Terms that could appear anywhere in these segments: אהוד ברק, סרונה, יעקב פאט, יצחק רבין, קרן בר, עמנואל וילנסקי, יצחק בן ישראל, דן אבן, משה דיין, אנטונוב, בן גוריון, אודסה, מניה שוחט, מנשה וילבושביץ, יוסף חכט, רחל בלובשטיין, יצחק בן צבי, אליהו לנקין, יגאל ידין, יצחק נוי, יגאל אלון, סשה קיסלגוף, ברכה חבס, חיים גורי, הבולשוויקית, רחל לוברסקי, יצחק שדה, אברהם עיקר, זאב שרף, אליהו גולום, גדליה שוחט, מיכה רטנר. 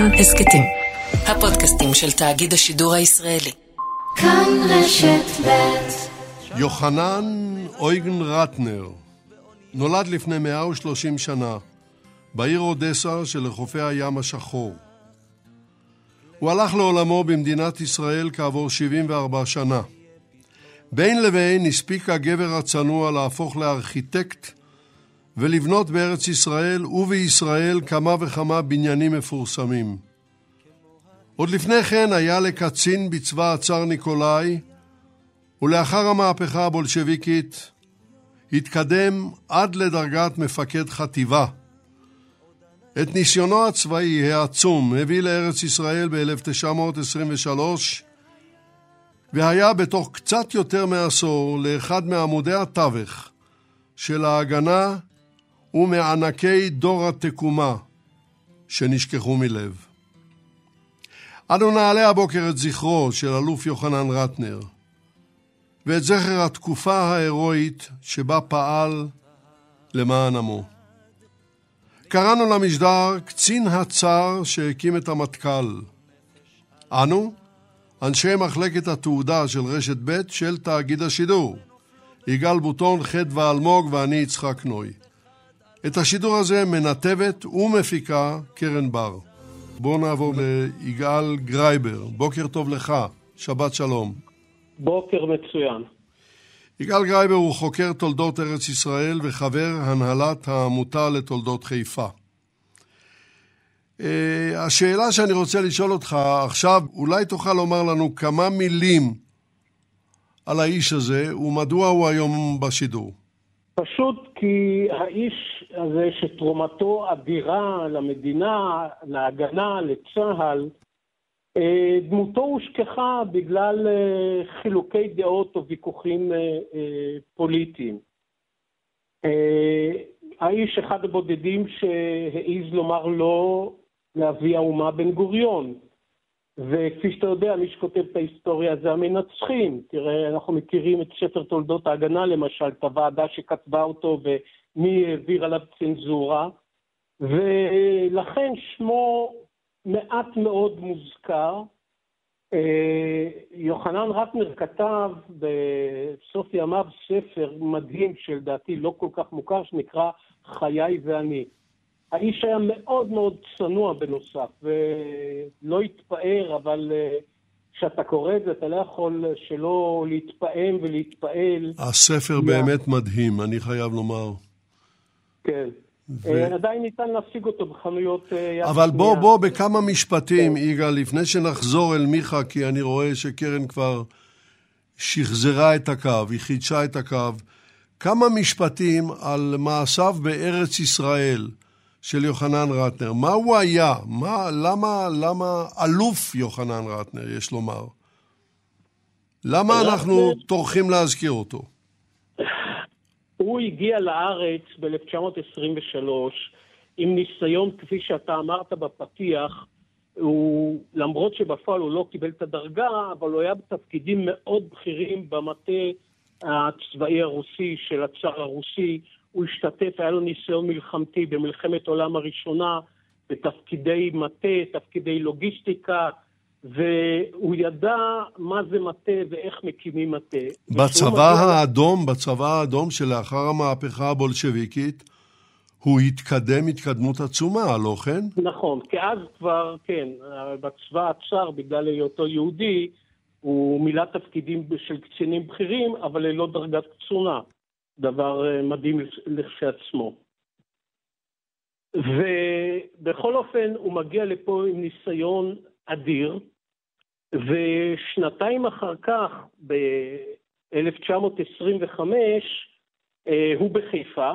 כאן הסקטים, הפודקאסטים של תאגיד השידור הישראלי. כאן רשת ב'. יוחנן רטנר נולד לפני 130 שנה בעיר אודסה שלחופי הים השחור. הוא הלך לעולמו במדינת ישראל כעבור 74 שנה. בין לבין הספיק הגבר הצנוע להפוך לארכיטקט ולבנות בארץ ישראל ובישראל כמה וכמה בניינים מפורסמים. עוד לפני כן היה לקצין בצבא הצאר ניקולאי, ולאחר המהפכה הבולשוויקית התקדם עד לדרגת מפקד חטיבה. את ניסיונו הצבאי העצום הביא לארץ ישראל ב-1923, והיה בתוך קצת יותר מעשור לאחד מעמודי התווך של ההגנה ומענקי דור התקומה שנשכחו מלב. אנו נעלה הבוקר את זכרו של אלוף יוחנן רטנר ואת זכר התקופה ההירואית שבה פעל למען עמו. קראנו למשדר קצין הצאר שהקים את המטכ"ל. אנו אנשי מחלקת התעודה של רשת ב' של תאגיד השידור, יגאל בוטון, חט ואלמוג ואני יצחק נוי. את השידור הזה מנתבת ומפיקה קרן בר. בואו נעבור לאיגל גרייבר. בוקר טוב לך, שבת שלום. בוקר מצוין. יגאל גרייבר הוא חוקר תולדות ארץ ישראל וחבר הנהלת העמותה לתולדות חיפה. השאלה שאני רוצה לשאול אותך עכשיו, אולי תוכל לומר לנו כמה מילים על האיש הזה ומדוע הוא היום בשידור? פשוט כי האיש הזה שתרומתו אדירה למדינה, להגנה, לצה"ל, דמותו הושכחה בגלל חילוקי דעות או ויכוחים פוליטיים. האיש אחד הבודדים שהעיז לומר לא לאבי האומה בן גוריון. וכפי שאתה יודע, מי שכותב את ההיסטוריה זה המנצחים. תראה, אנחנו מכירים את ספר תולדות ההגנה למשל, את הוועדה שכתבה אותו ומי העביר עליו צנזורה. ולכן שמו מעט מאוד מוזכר. יוחנן רטנר כתב בסוף ימיו ספר מדהים שלדעתי לא כל כך מוכר שנקרא חיי ואני. האיש היה מאוד מאוד צנוע בנוסף, ולא התפאר, אבל כשאתה קורא את זה, אתה לא יכול שלא להתפעם ולהתפעל. הספר באמת מדהים, אני חייב לומר. כן. עדיין ניתן להשיג אותו בחנויות יד. אבל בוא, בכמה משפטים, איגל, לפני שנחזור אל מיכה, כי אני רואה שקרן כבר שחזרה את הקו, היא חידשה את הקו. כמה משפטים על מעשיו בארץ ישראל של יוחנן רטנר. מה הוא היה? למה אלוף יוחנן רטנר, יש לומר? למה אנחנו טורחים להזכיר אותו? הוא הגיע לארץ ב-1923 עם ניסיון, כפי שאתה אמרת בפתיח, למרות שבפועל הוא לא קיבל את הדרגה, אבל הוא היה בתפקידים מאוד בכירים במטה הצבאי הרוסי של הצאר הרוסי. הוא השתתף, היה לו ניסיון מלחמתי במלחמת העולם הראשונה, בתפקידי מטה, תפקידי לוגיסטיקה, והוא ידע מה זה מטה ואיך מקימים מטה. בצבא האדום שלאחר המהפכה הבולשוויקית, הוא התקדם התקדמות עצומה, לא כן? נכון, כי אז כבר, כן, בצבא הצאר, בגלל היותו יהודי, הוא מילא תפקידים של קצינים בכירים, אבל ללא דרגת קצונה. דבר מדהים לכשעצמו. ובכל אופן הוא מגיע לפה עם ניסיון אדיר, ושנתיים אחר כך, ב-1925, הוא בחיפה,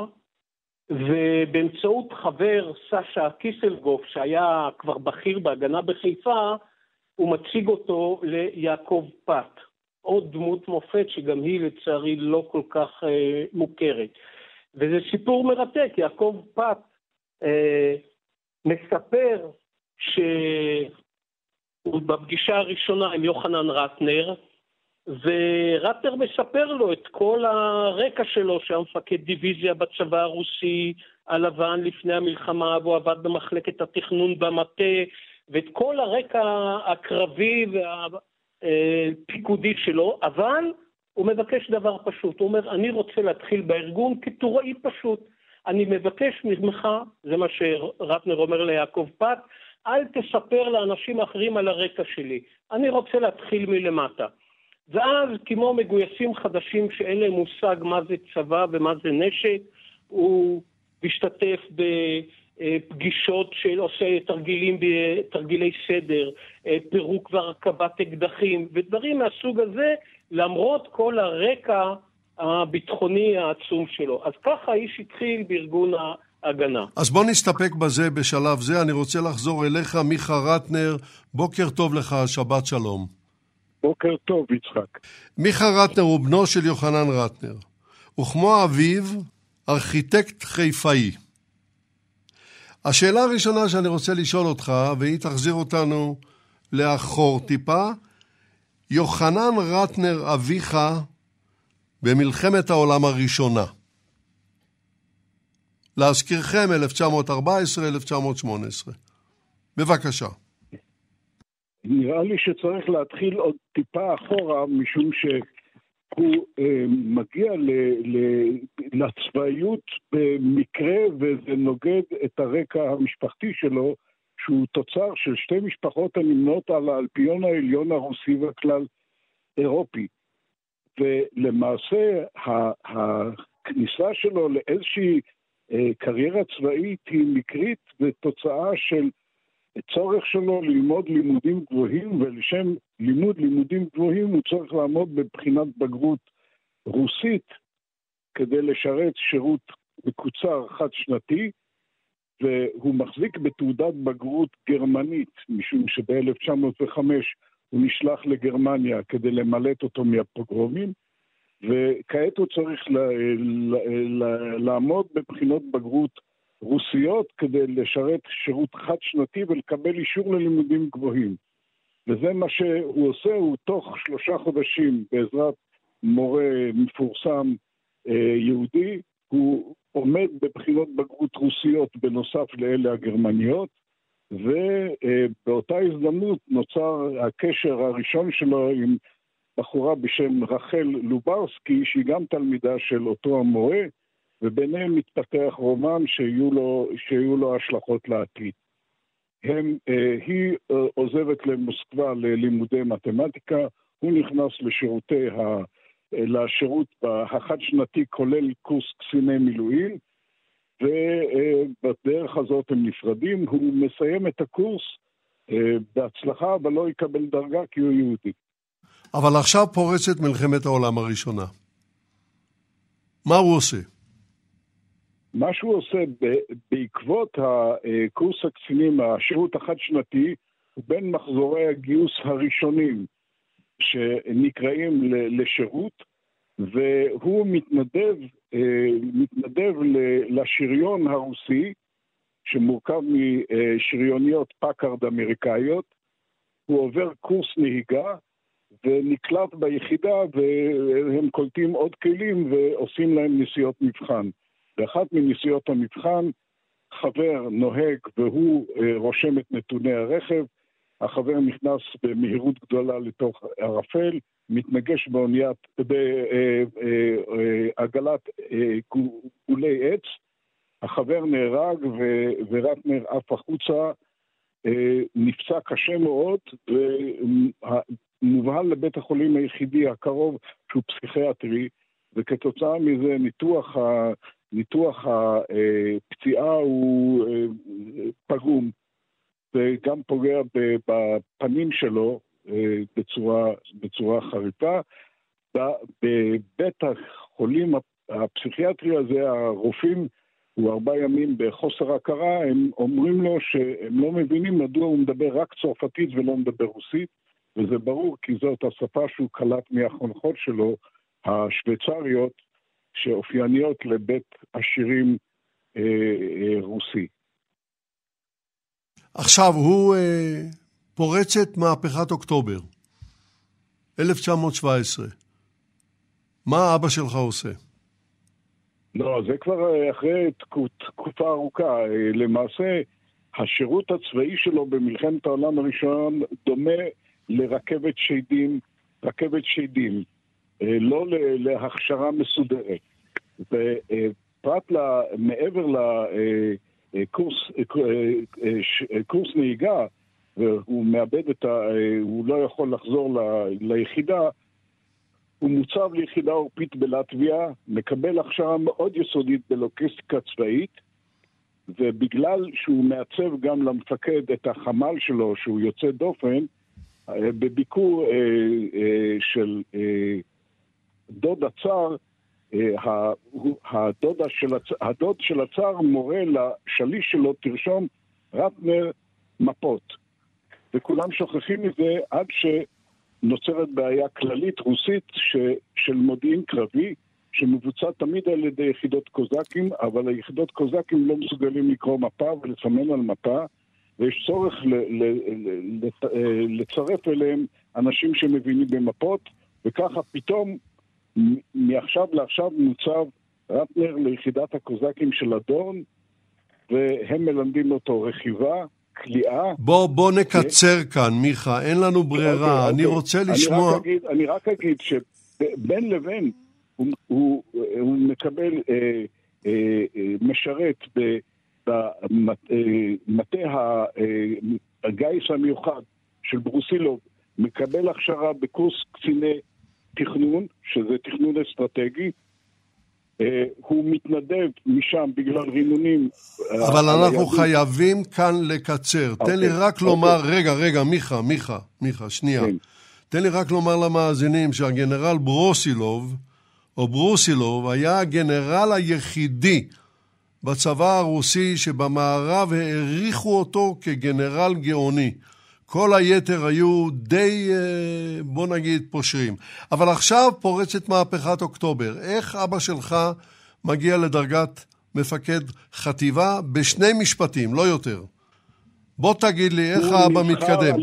ובאמצעות חבר סשה קיסלגוף, שהיה כבר בכיר בהגנה בחיפה, הוא מציג אותו ליעקב פאט. עוד דמות מופת שגם היא לצערי לא כל כך מוכרת. וזה סיפור מרתק. יעקב פאט מספר שבפגישה הראשונה עם יוחנן רטנר, ורטנר מספר לו את כל הרקע שלו, שהיה מפקד דיוויזיה בצבא הרוסי הלבן לפני המלחמה, והוא עבד במחלקת התכנון במטה, ואת כל הרקע הקרבי והפיקודי שלו, אבל הוא מבקש דבר פשוט. הוא אומר, אני רוצה להתחיל בארגון כתוראי פשוט. אני מבקש ממך, זה מה שרטנר אומר ליעקב פאט, אל תספר לאנשים אחרים על הרקע שלי. אני רוצה להתחיל מלמטה. ואז כמו מגויסים חדשים שאין להם מושג מה זה צבא ומה זה נשק, הוא משתתף בפגישות של עושה תרגילים, תרגילי סדר, פירוק והרכבת אקדחים, ודברים מהסוג הזה, למרות כל הרקע הביטחוני העצום שלו. אז ככה האיש התחיל בארגון ההגנה. אז בוא נסתפק בזה בשלב זה. אני רוצה לחזור אליך, מיכה רטנר. בוקר טוב לך, שבת שלום. בוקר טוב, יצחק. מיכה רטנר הוא בנו של יוחנן רטנר, וכמו אביו, ארכיטקט חיפאי. השאלה הראשונה שאני רוצה לשאול אותך, והיא תחזיר אותנו לאחור טיפה, יוחנן רטנר אביך במלחמת העולם הראשונה. להזכירכם, 1914-1918. בבקשה. נראה לי שצריך להתחיל עוד טיפה אחורה, משום שהוא מגיע לצבאיות במקרה, וזה נוגד את הרקע המשפחתי שלו, שהוא תוצר של שתי משפחות הנמנות על האלפיון העליון הרוסי והכלל אירופי. ולמעשה הכניסה שלו לאיזושהי קריירה צבאית היא מקרית ותוצאה של הצורך שלו ללמוד לימודים גבוהים, ולשם לימוד לימודים גבוהים הוא צריך לעמוד בבחינת בגרות רוסית כדי לשרת שירות מקוצר חד שנתי, והוא מחזיק בתעודת בגרות גרמנית, משום שב-1905 הוא נשלח לגרמניה כדי למלט אותו מהפוגרומים, וכעת הוא צריך לעמוד בבחינות בגרות רוסיות כדי לשרת שירות חד שנתי ולקבל אישור ללימודים גבוהים. וזה מה שהוא עושה, הוא תוך 3 חודשים בעזרת מורה מפורסם יהודי, הוא עומד בבחינות בגרות רוסיות בנוסף לאלה הגרמניות, ובאותה הזדמנות נוצר הקשר הראשון שלו עם בחורה בשם רחל לוברסקי, שהיא גם תלמידה של אותו המורה, וביניהם מתפתח רומן שיהיו לו השלכות לעתיד. היא עוזבת למוסקבה ללימודי מתמטיקה, הוא נכנס לשירות החד שנתי כולל קורס קציני מילואים, ובדרך הזאת הם נפרדים. הוא מסיים את הקורס בהצלחה, אבל לא יקבל דרגה כי הוא יהודי. אבל עכשיו פורצת מלחמת העולם הראשונה. מה הוא עושה? מה שהוא עושה בעקבות הקורס הקצינים, השירות החד שנתי, הוא בין מחזורי הגיוס הראשונים שנקראים לשירות, והוא מתנדב לשריון הרוסי, שמורכב משריוניות פאקארד אמריקאיות. הוא עובר קורס נהיגה, ונקלט ביחידה, והם קולטים עוד כלים ועושים להם נסיעות מבחן. באחת מנסיעות המבחן, חבר נוהג והוא רושם את נתוני הרכב, החבר נכנס במהירות גדולה לתוך ערפל, מתנגש בעגלת גולי עץ, החבר נהרג ורטנר אף החוצה, נפצע קשה מאוד, ומובהל לבית החולים היחידי הקרוב שהוא פסיכיאטרי, וכתוצאה מזה ניתוח הפציעה הוא פגום, וגם פוגע בפנים שלו בצורה חריפה. בבית החולים הפסיכיאטרי הזה, הרופאים, הוא 4 ימים בחוסר הכרה, הם אומרים לו שהם לא מבינים מדוע הוא מדבר רק צרפתית ולא מדבר רוסית, וזה ברור כי זאת השפה שהוא קלט מהחונכות שלו, השוויצריות, שאופייניות לבית עשירים רוסי. עכשיו הוא פורץ את מהפכת אוקטובר 1917. מה אבא שלך עושה? לא, זה כבר אחרי תקופה ארוכה. למעשה השירות הצבאי שלו במלחמת העולם הראשון דומה לרכבת שדים, לא להכשרה מסודרת. ופרט מעבר לקורס נהיגה, והוא מאבד הוא לא יכול לחזור ליחידה, הוא מוצב ליחידה אורפית בלטביה, מקבל הכשרה מאוד יסודית בלוגיסטיקה צבאית, ובגלל שהוא מעצב גם למפקד את החמ"ל שלו, שהוא יוצא דופן, בביקור של דוד הצאר, הדוד של הצאר מורה לשליש שלו, תרשום רטנר מפות. וכולם שוכחים מזה עד שנוצרת בעיה כללית רוסית של מודיעין קרבי, שמבוצע תמיד על ידי יחידות קוזקים, אבל היחידות קוזקים לא מסוגלים לקרוא מפה ולסמן על מפה, ויש צורך לצרף אליהם אנשים שמבינים במפות, וככה פתאום מעכשיו לעכשיו מוצב רטנר ליחידת הקוזקים של הדורן, והם מלמדים אותו רכיבה, כליאה. בוא נקצר כאן, מיכה, אין לנו ברירה, אני רוצה לשמוע. אני רק אגיד שבין לבין הוא מקבל, משרת במטה הגיס המיוחד של ברוסילוב, מקבל הכשרה בקורס קציני תכנון, שזה תכנון אסטרטגי, הוא מתנדב משם בגלל רינונים. אבל אנחנו חייבים כאן לקצר. תן לי רק לומר, רגע, מיכה, שנייה. תן לי רק לומר למאזינים שהגנרל ברוסילוב, או ברוסילוב, היה הגנרל היחידי בצבא הרוסי שבמערב העריכו אותו כגנרל גאוני. כל היתר היו די, בוא נגיד, פושרים. אבל עכשיו פורצת מהפכת אוקטובר. איך אבא שלך מגיע לדרגת מפקד חטיבה בשני משפטים, לא יותר? בוא תגיד לי איך האבא מתקדם.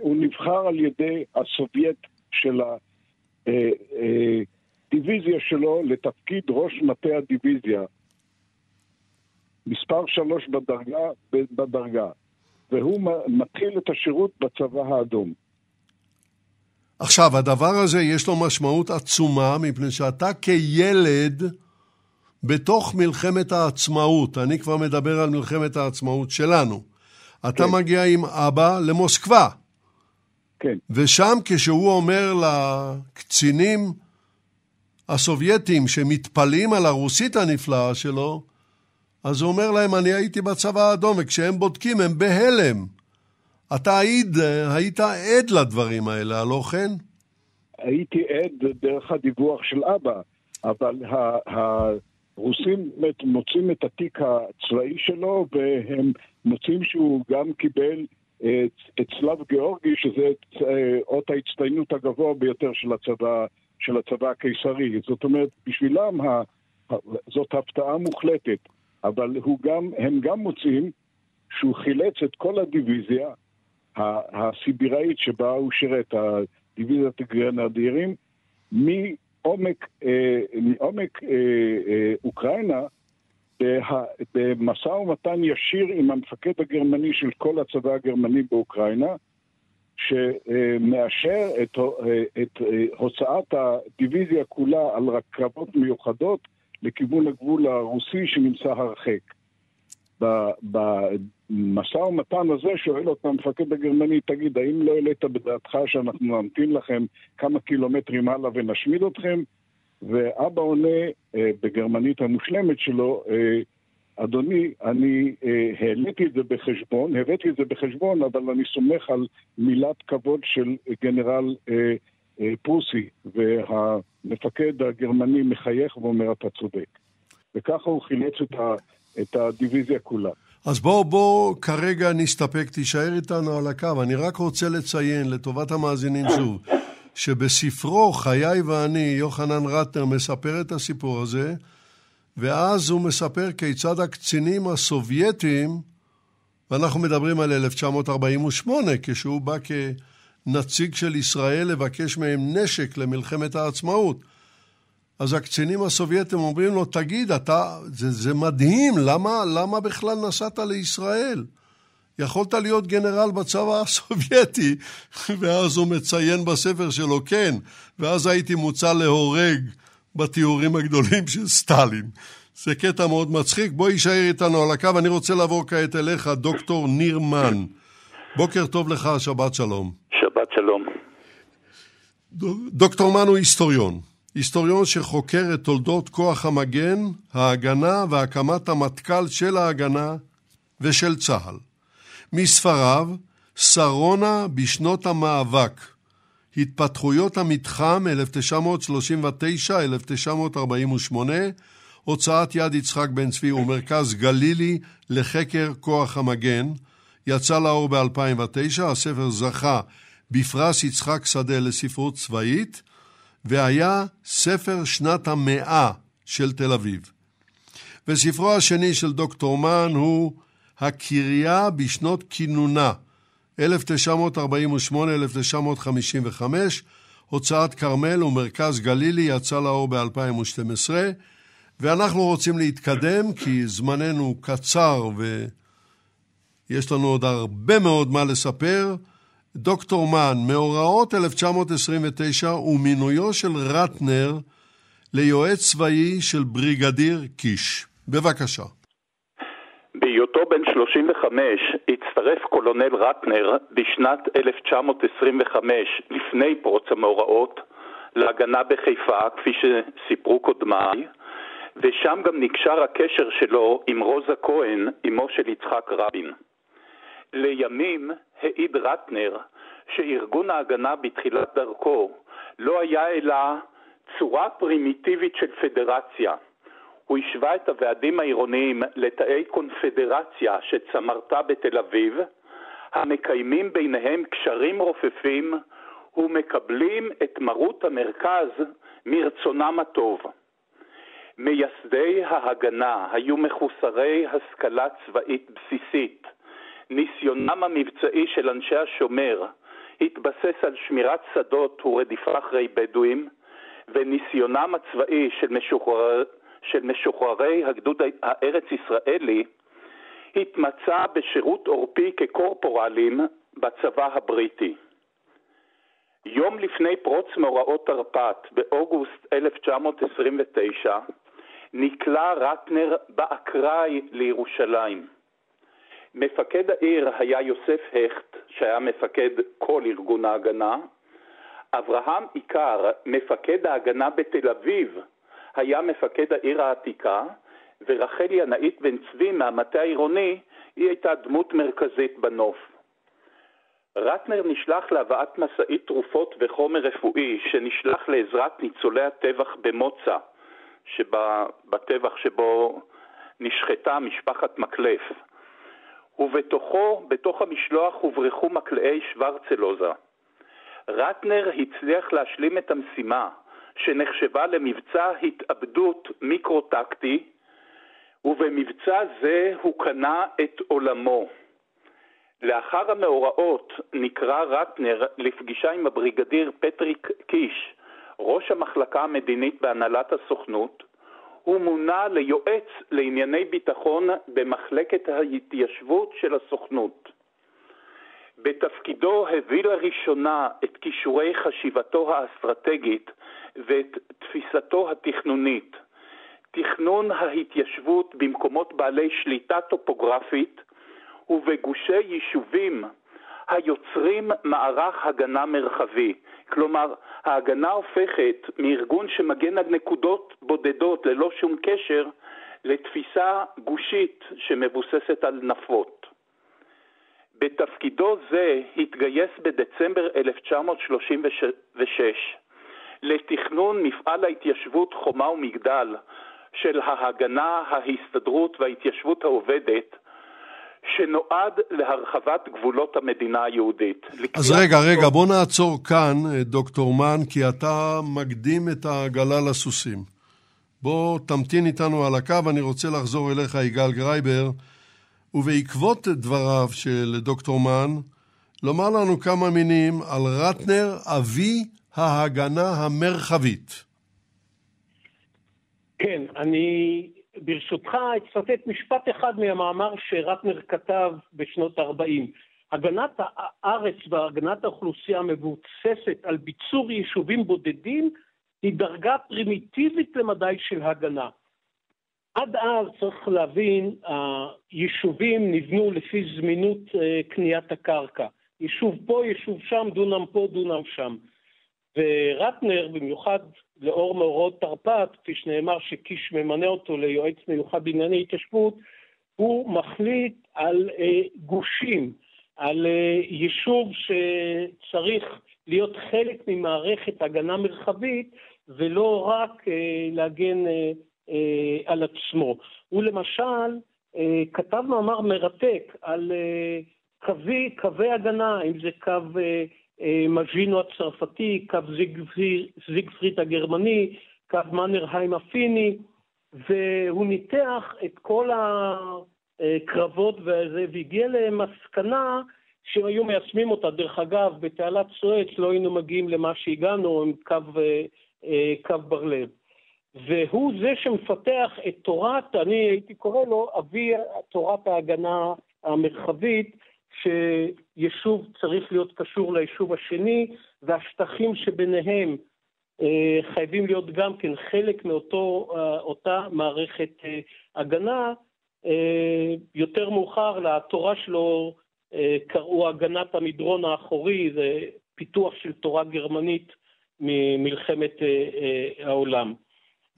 הוא נבחר על ידי הסובייט של הדיוויזיה שלו לתפקיד ראש מטה הדיוויזיה. מספר 3 בדרגה. והוא מתחיל את השירות בצבא האדום. עכשיו, הדבר הזה יש לו משמעות עצומה, מפני שאתה כילד בתוך מלחמת העצמאות, אני כבר מדבר על מלחמת העצמאות שלנו, אתה כן. מגיע עם אבא למוסקבה. כן. ושם כשהוא אומר לקצינים הסובייטים שמתפלים על הרוסית הנפלאה שלו, אז הוא אומר להם, אני הייתי בצבא האדום, וכשהם בודקים, הם בהלם. אתה היית עד לדברים האלה, לא כן? הייתי עד דרך הדיווח של אבא, אבל הרוסים מוצאים את התיק הצבאי שלו, והם מוצאים שהוא גם קיבל את צלב גיאורגי, שזה אות ההצטיינות הגבוה ביותר של הצבא הקיסרי. זאת אומרת, בשבילם זאת הפתעה מוחלטת. אבל הם גם מוצאים שהוא חילץ את כל הדיוויזיה הסיביראית שבה הוא שירת, הדיוויזיית הגרנדירים, מעומק אוקראינה, במשא ומתן ישיר עם המפקד הגרמני של כל הצבא הגרמני באוקראינה, שמאשר את הוצאת הדיוויזיה כולה על רכבות מיוחדות, לכיוון הגבול הרוסי שנמצא הרחק. במשא ומתן הזה שואל אותם מפקד הגרמני, תגיד, האם לא העלית בדעתך שאנחנו נמתין לכם כמה קילומטרים הלאה ונשמיד אתכם? ואבא עונה בגרמנית המושלמת שלו, אדוני, אני הבאתי את זה בחשבון, אבל אני סומך על מילת כבוד של גנרל פרוסי, והמפקד הגרמני מחייך ואומר אתה צודק. וככה הוא חילץ את הדיוויזיה כולה. אז בואו כרגע נסתפק, תישאר איתנו על הקו. אני רק רוצה לציין לטובת המאזינים שוב, שבספרו חיי ואני, יוחנן רטנר מספר את הסיפור הזה, ואז הוא מספר כיצד הקצינים הסובייטים, ואנחנו מדברים על 1948, כשהוא בא נציג של ישראל לבקש מהם נשק למלחמת העצמאות. אז הקצינים הסובייטים אומרים לו, תגיד, זה מדהים, למה בכלל נסעת לישראל? יכולת להיות גנרל בצבא הסובייטי, ואז הוא מציין בספר שלו, כן, ואז הייתי מוצא להורג בתיאורים הגדולים של סטלין. זה קטע מאוד מצחיק, בוא יישאר איתנו על הקו, אני רוצה לעבור כעת אליך, דוקטור ניר מאן. בוקר טוב לך, שבת שלום. שבת שלום. דוקטור מאן הוא היסטוריון. היסטוריון שחוקר את תולדות כוח המגן, ההגנה והקמת המטכ"ל של ההגנה ושל צה"ל. מספריו, סרונה בשנות המאבק, התפתחויות המתחם 1939-1948, הוצאת יד יצחק בן צבי ומרכז גלילי לחקר כוח המגן, יצא לאור ב-2009, הספר זכה בפרס יצחק שדה לספרות צבאית, והיה ספר שנת המאה של תל אביב. וספרו השני של דוקטור מאן הוא הקריה בשנות כינונה, 1948-1955, הוצאת קרמל ומרכז גלילי, יצא לאור ב-2012, ואנחנו רוצים להתקדם כי זמננו קצר ויש לנו עוד הרבה מאוד מה לספר. דוקטור מאן, מאורעות 1929 ומינויו של רטנר ליועץ צבאי של בריגדיר קיש. בבקשה. בהיותו בן 35 הצטרף קולונל רטנר בשנת 1925 לפני פרוץ המאורעות להגנה בחיפה כפי שסיפרו קודמיי, ושם גם נקשר הקשר שלו עם רוזה כהן, אמו של יצחק רבין. לימים העיד רטנר שארגון ההגנה בתחילת דרכו לא היה אלא צורה פרימיטיבית של פדרציה. הוא השווה את הוועדים העירוניים לתאי קונפדרציה שצמרתה בתל אביב, המקיימים ביניהם קשרים רופפים ומקבלים את מרות המרכז מרצונם הטוב. מייסדי ההגנה היו מחוסרי השכלה צבאית בסיסית. ניסיונם המבצעי של אנשי השומר התבסס על שמירת שדות ורדיפה אחרי בדואים, וניסיונם הצבאי של משוחררי הגדוד הארץ ישראלי התמצא בשירות עורפי כקורפורלים בצבא הבריטי. יום לפני פרוץ מאורעות תרפ"ט באוגוסט 1929 נקלע רטנר באקראי לירושלים. מפקד העיר היה יוסף חכט, שהיה מפקד כל ארגון ההגנה. אברהם עיקר, מפקד ההגנה בתל אביב, היה מפקד העיר העתיקה, ורחל ינאית בן צבי מהמטה העירוני, היא הייתה דמות מרכזית בנוף. רטנר נשלח להבאת מסעית תרופות וחומר רפואי שנשלח לעזרת ניצולי הטבח במוצא, בטבח שבו נשחטה משפחת מקלף. ובתוכו, בתוך המשלוח, הוברחו מקלעי שוורצלוזה. רטנר הצליח להשלים את המשימה שנחשבה למבצע התאבדות מיקרוטקטי, ובמבצע זה הוא קנה את עולמו. לאחר המאורעות נקרא רטנר לפגישה עם הבריגדיר פטריק קיש, ראש המחלקה המדינית בהנהלת הסוכנות. הוא מונה ליועץ לענייני ביטחון במחלקת ההתיישבות של הסוכנות. בתפקידו הביא לראשונה את כישורי חשיבתו האסטרטגית ואת תפיסתו התכנונית. תכנון ההתיישבות במקומות בעלי שליטה טופוגרפית ובגושי יישובים היוצרים מערך הגנה מרחבי. כלומר, ההגנה הופכת מארגון שמגן על נקודות בודדות ללא שום קשר לתפיסה גושית שמבוססת על נפות. בתפקידו זה התגייס בדצמבר 1936 לתכנון מפעל ההתיישבות חומה ומגדל של ההגנה, ההסתדרות וההתיישבות העובדת, שנועד להרחבת גבולות המדינה היהודית. אז רגע, בוא נעצור כאן, דוקטור מאן, כי אתה מקדים את העגלה לסוסים. בוא תמתין איתנו על הקו, אני רוצה לחזור אליך, איגל גרייבר, ובעקבות דבריו של דוקטור מאן, לומר לנו כמה מינים על רטנר, אבי ההגנה המרחבית. כן, אני ברשותך אצטט משפט אחד מהמאמר שרטנר כתב בשנות ה-40. הגנת הארץ והגנת האוכלוסייה מבוססת על ביצור יישובים בודדים היא דרגה פרימיטיבית למדי של הגנה. עד אז צריך להבין, היישובים נבנו לפי זמינות קניית הקרקע. יישוב פה, יישוב שם, דונם פה, דונם שם. ורטנר, במיוחד לאור מאורעות תרפ"ט, כפי שנאמר שקיש ממנה אותו ליועץ מיוחד בענייני התיישבות, הוא מחליט על גושים, על יישוב שצריך להיות חלק ממערכת הגנה מרחבית, ולא רק להגן על עצמו. הוא למשל כתב מאמר מרתק על קווי הגנה, אם זה קו מז'ינו הצרפתי, קו זיגפריד הגרמני, קו מנרהיים הפיני, והוא ניתח את כל הקרבות והגיע למסקנה שהם היו מיישמים אותה. דרך אגב, בתעלת סואץ לא היינו מגיעים למה שהגענו עם קו ברלב. והוא זה שמפתח את תורת, אני הייתי קורא לו, אבי תורת ההגנה המרחבית, שיישוב צריך להיות קשור ליישוב השני, והשטחים שביניהם חייבים להיות גם כן חלק מאותה מערכת הגנה. יותר מאוחר לתורה שלו קראו הגנת המדרון האחורי, זה פיתוח של תורה גרמנית ממלחמת העולם.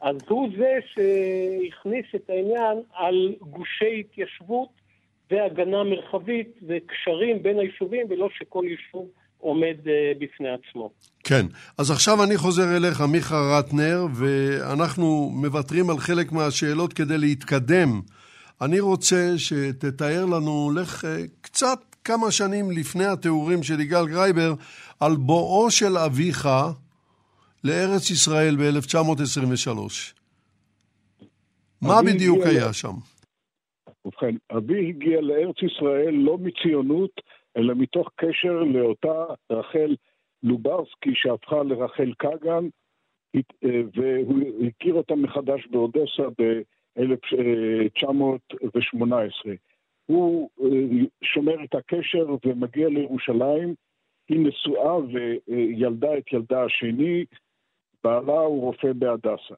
אז הוא זה שהכניס את העניין על גושי התיישבות והגנה מרחבית וקשרים בין היישובים, ולא שכל יישוב עומד בפני עצמו. כן, אז עכשיו אני חוזר אליך, מיכה רטנר, ואנחנו מוותרים על חלק מהשאלות כדי להתקדם. אני רוצה שתתאר לנו, לך קצת כמה שנים לפני התיאורים של איגל גרייבר, על בואו של אביך לארץ ישראל ב-1923. מה בדיוק היה שם? ובכן, אבי הגיע לארץ ישראל לא מציונות, אלא מתוך קשר לאותה רחל לוברסקי שהפכה לרחל קגן, והוא הכיר אותה מחדש באודסה ב-1918. הוא שומר את הקשר ומגיע לירושלים, היא נשואה וילדה את ילדה השני, בעלה הוא רופא בהדסה.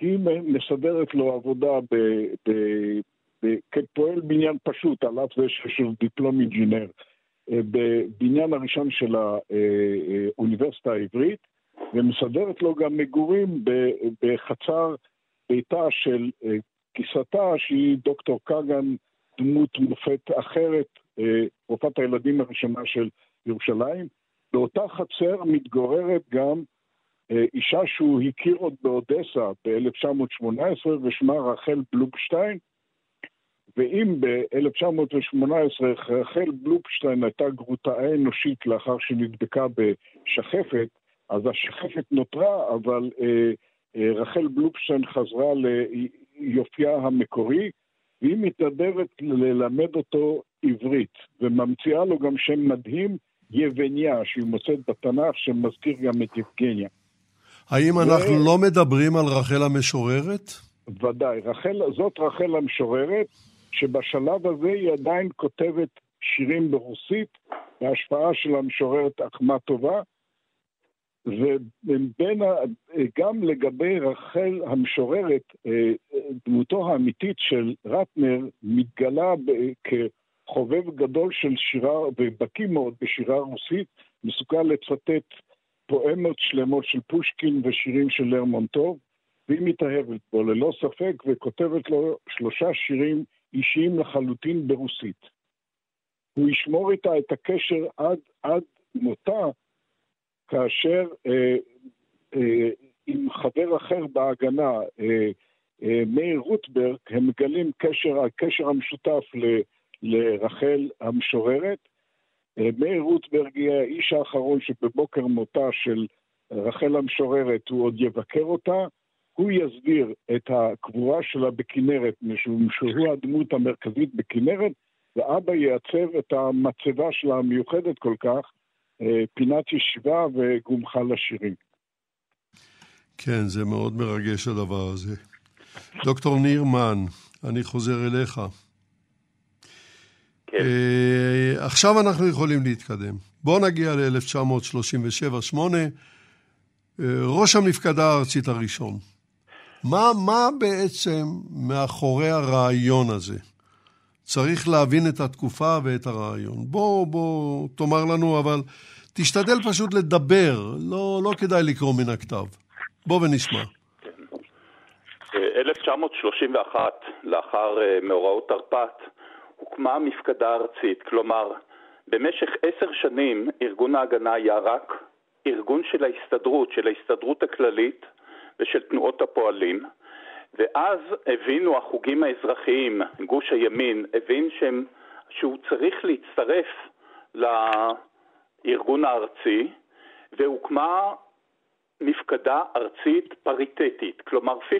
היא מסדרת לו עבודה כפועל בניין פשוט, על אף זה של דיפלום אינג'ינר, בבניין הראשון של האוניברסיטה העברית, ומסדרת לו גם מגורים בחצר ביתה של כיסתה, שהיא דוקטור קגן, דמות מופת אחרת, רופאת הילדים הראשונה של ירושלים. באותה חצר מתגוררת גם אישה שהוא הכיר עוד באודסה ב-1918 ושמה רחל בלובשטיין, ואם ב-1918 רחל בלובשטיין הייתה גרוטה אנושית לאחר שנדבקה בשחפת, אז השחפת נותרה, אבל רחל בלובשטיין חזרה ליופייה המקורי, והיא מתנדבת ללמד אותו עברית, וממציאה לו גם שם מדהים, יבניה, שהיא מוצאת בתנ"ך, שמזכיר גם את יבגניה. האם אנחנו לא מדברים על רחל המשוררת? ודאי, זאת רחל המשוררת, שבשלב הזה היא עדיין כותבת שירים ברוסית, בהשפעה של המשוררת אחמטובה, וגם לגבי רחל המשוררת, דמותו האמיתית של רטנר מתגלה כחובב גדול של שירה, ובקי מאוד בשירה רוסית, מסוגל לצטט פואמות שלמות של פושקין ושירים של לרמונטוב, והיא מתאהבת בו ללא ספק, וכותבת לו 3 שירים אישיים לחלוטין ברוסית. הוא ישמור איתה את הקשר עד מותה, כאשר עם חבר אחר בהגנה, מאיר רוטברג, הם מגלים הקשר המשותף לרחל המשוררת. מאיר רוטברג היא האיש האחרון שבבוקר מותה של רחל המשוררת הוא עוד יבקר אותה, הוא יסביר את הקבורה שלה בכנרת, משום שהוא הדמות המרכזית בכנרת, ואבא יעצב את המצבה שלה המיוחדת כל כך, פינת ישיבה וגומחה לשירים. כן, זה מאוד מרגש הדבר הזה. דוקטור ניר מאן, אני חוזר אליך. כן. עכשיו אנחנו יכולים להתקדם. בואו נגיע ל-1937-8, ראש המפקדה הארצית הראשון. מה בעצם מאחורי הרעיון הזה? צריך להבין את התקופה ואת הרעיון. בוא תאמר לנו, אבל תשתדל פשוט לדבר, לא כדאי לקרוא מן הכתב. בוא ונשמע. 1931, לאחר מאורעות תרפ"ט, הוקמה מפקדה ארצית. כלומר, במשך 10 שנים ארגון ההגנה היה רק ארגון של ההסתדרות, של ההסתדרות הכללית ושל תנועות הפועלים. ואז הבינו החוגים האזרחיים, גוש הימין, הבין שהוא צריך להצטרף לארגון הארצי, והוקמה מפקדה ארצית פריטטית, כלומר 50-50.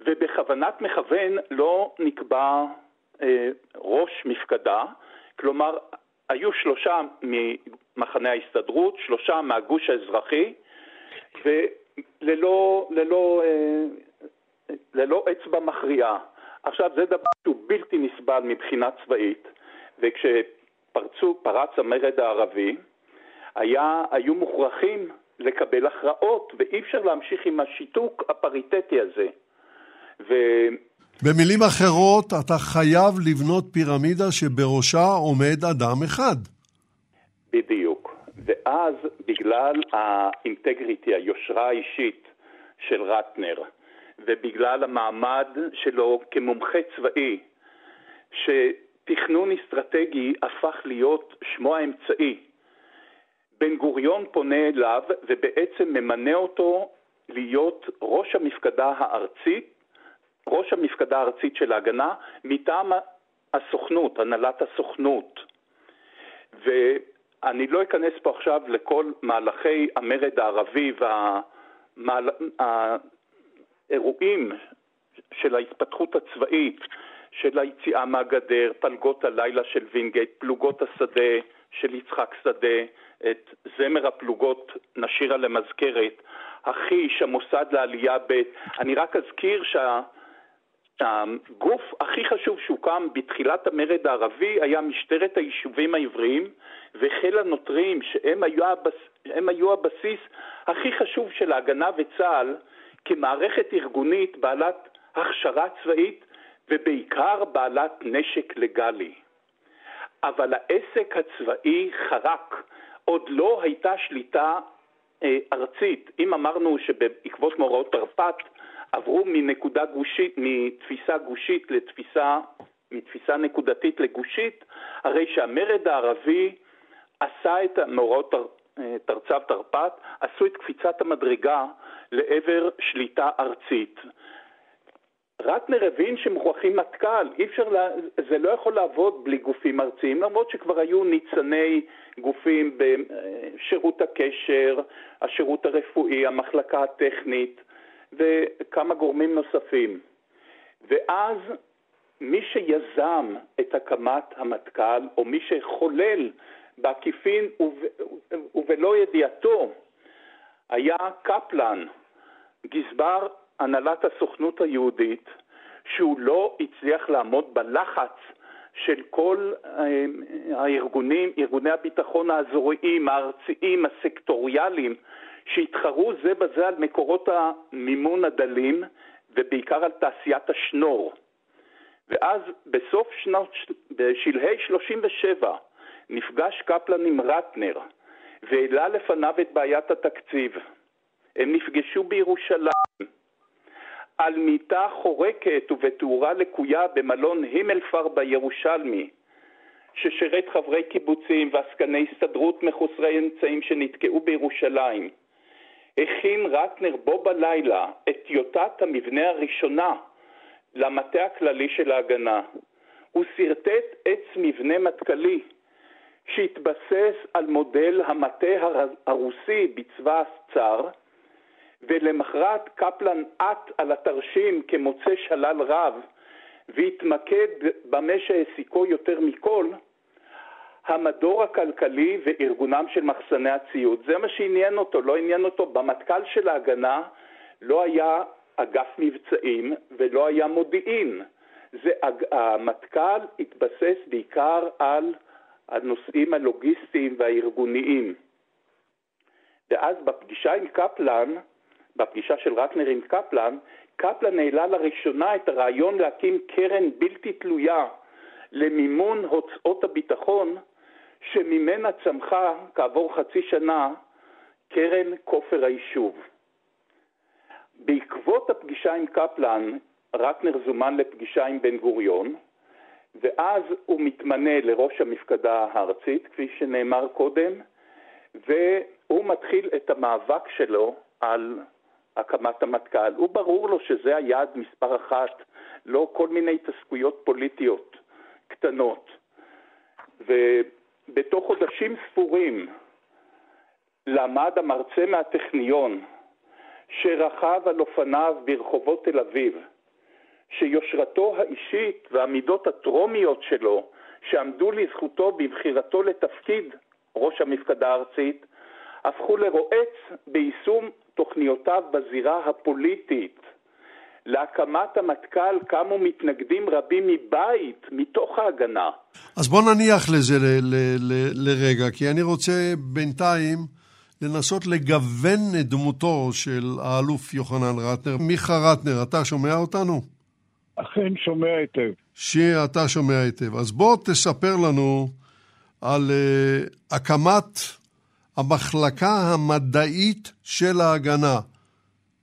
ובכוונת מכוון לא נקבע ראש מפקדה, כלומר היו 3 ממחנה ההסתדרות, 3 מהגוש האזרחי, וללא אצבע מכריעה. עכשיו זה דבר שהוא בלתי נסבל מבחינה צבאית, וכשפרץ המרד הערבי, היו מוכרחים לקבל הכרעות, ואי אפשר להמשיך עם השיתוק הפריטטי הזה. במילים אחרות, אתה חייב לבנות פירמידה שבראשה עומד אדם אחד. בדיוק. ואז בגלל האינטגריטי, היושרה האישית של רטנר, ובגלל המעמד שלו כמומחה צבאי, שתכנון אסטרטגי הפך להיות שמו האמצעי, בן גוריון פונה אליו ובעצם ממנה אותו להיות ראש המפקדה הארצית, ראש המפקדה הארצית של ההגנה, מטעם הסוכנות, הנהלת הסוכנות. ואני לא אכנס פה עכשיו לכל מהלכי המרד הערבי והאירועים של ההתפתחות הצבאית, של היציאה מהגדר, פלגות הלילה של וינגייט, פלוגות השדה של יצחק שדה, את זמר הפלוגות נשירה למזכרת, החיש, המוסד לעלייה ב'. אני רק אזכיר שהגוף הכי חשוב שהוקם בתחילת המרד הערבי היה משטרת היישובים העבריים וחיל הנוטרים, שהם היו הבסיס הכי חשוב של ההגנה וצה"ל כמערכת ארגונית בעלת הכשרה צבאית ובעיקר בעלת נשק לגלי. אבל העסק הצבאי חרק, עוד לא הייתה שליטה ארצית. אם אמרנו שבעקבות מאורעות תרפ"ט עברו מנקודה גושית, מתפיסה גושית לתפיסה, מתפיסה נקודתית לגושית, הרי שהמרד הערבי עשה את מאורעות תרצ"ב-תרפ"ט, עשו את קפיצת המדרגה לעבר שליטה ארצית. רטנר הבין שמוכרחים מטכ"ל, זה לא יכול לעבוד בלי גופים ארציים, למרות שכבר היו ניצני גופים בשירות הקשר, השירות הרפואי, המחלקה הטכנית וכמה גורמים נוספים. ואז מי שיזם את הקמת המטכ"ל, או מי שחולל בעקיפין ובלא ידיעתו, היה קפלן, גזבר הנהלת הסוכנות היהודית, שהוא לא הצליח לעמוד בלחץ של כל הארגונים, ארגוני הביטחון האזוריים, הארציים, הסקטוריאליים, שהתחרו זה בזה על מקורות המימון הדלים, ובעיקר על תעשיית השנור. ואז בסוף בשלהי 37 נפגש קפלן עם רטנר, והעלה לפניו את בעיית התקציב. הם נפגשו בירושלים, על מיטה חורקת ובתאורה לקויה במלון הימלפר בירושלמי, ששירת חברי קיבוצים ועסקני הסתדרות מחוסרי אמצעים שנתקעו בירושלים. הכין רטנר בו בלילה את טיוטת המבנה הראשונה למטה הכללי של ההגנה. הוא סרטט עץ מבנה מטכלי שהתבסס על מודל המטה הרוסי בצבא הצאר, ולמחרת קפלן עט על התרשים כמוצא שלל רב, והתמקד במה שהעסיקו יותר מכל, המדור הכלכלי וארגונם של מחסני הציוד. זה מה שעניין אותו, לא עניין אותו. במטכ"ל של ההגנה לא היה אגף מבצעים ולא היה מודיעין. המטכ"ל התבסס בעיקר על הנושאים הלוגיסטיים והארגוניים. ואז בפגישה עם קפלן, בפגישה של רטנר עם קפלן, קפלן העלה לראשונה את הרעיון להקים קרן בלתי תלויה למימון הוצאות הביטחון, שממנה צמחה כעבור חצי שנה קרן כופר היישוב. בעקבות הפגישה עם קפלן, רטנר זומן לפגישה עם בן גוריון, ואז הוא מתמנה לראש המפקדה הארצית, כפי שנאמר קודם, והוא מתחיל את המאבק שלו על הקמת המטכ"ל. הוא ברור לו שזה היעד מספר אחת, לא כל מיני התעסקויות פוליטיות קטנות. ובתוך חודשים ספורים למד המרצה מהטכניון שרכב על אופניו ברחובות תל אביב, שיושרתו האישית והמידות הטרומיות שלו שעמדו לזכותו בבחירתו לתפקיד ראש המפקדה הארצית, הפכו לרועץ ביישום תוכניותיו בזירה הפוליטית. להקמת המטכ"ל קמו מתנגדים רבים מבית, מתוך ההגנה. אז בוא נניח לזה לרגע, כי אני רוצה בינתיים לנסות לגוון את דמותו של האלוף יוחנן רטנר. מיכה רטנר, אתה שומע אותנו? אכן שומע היטב. שאתה שומע היטב. אז בוא תספר לנו על הקמת המחלקה המדעית של ההגנה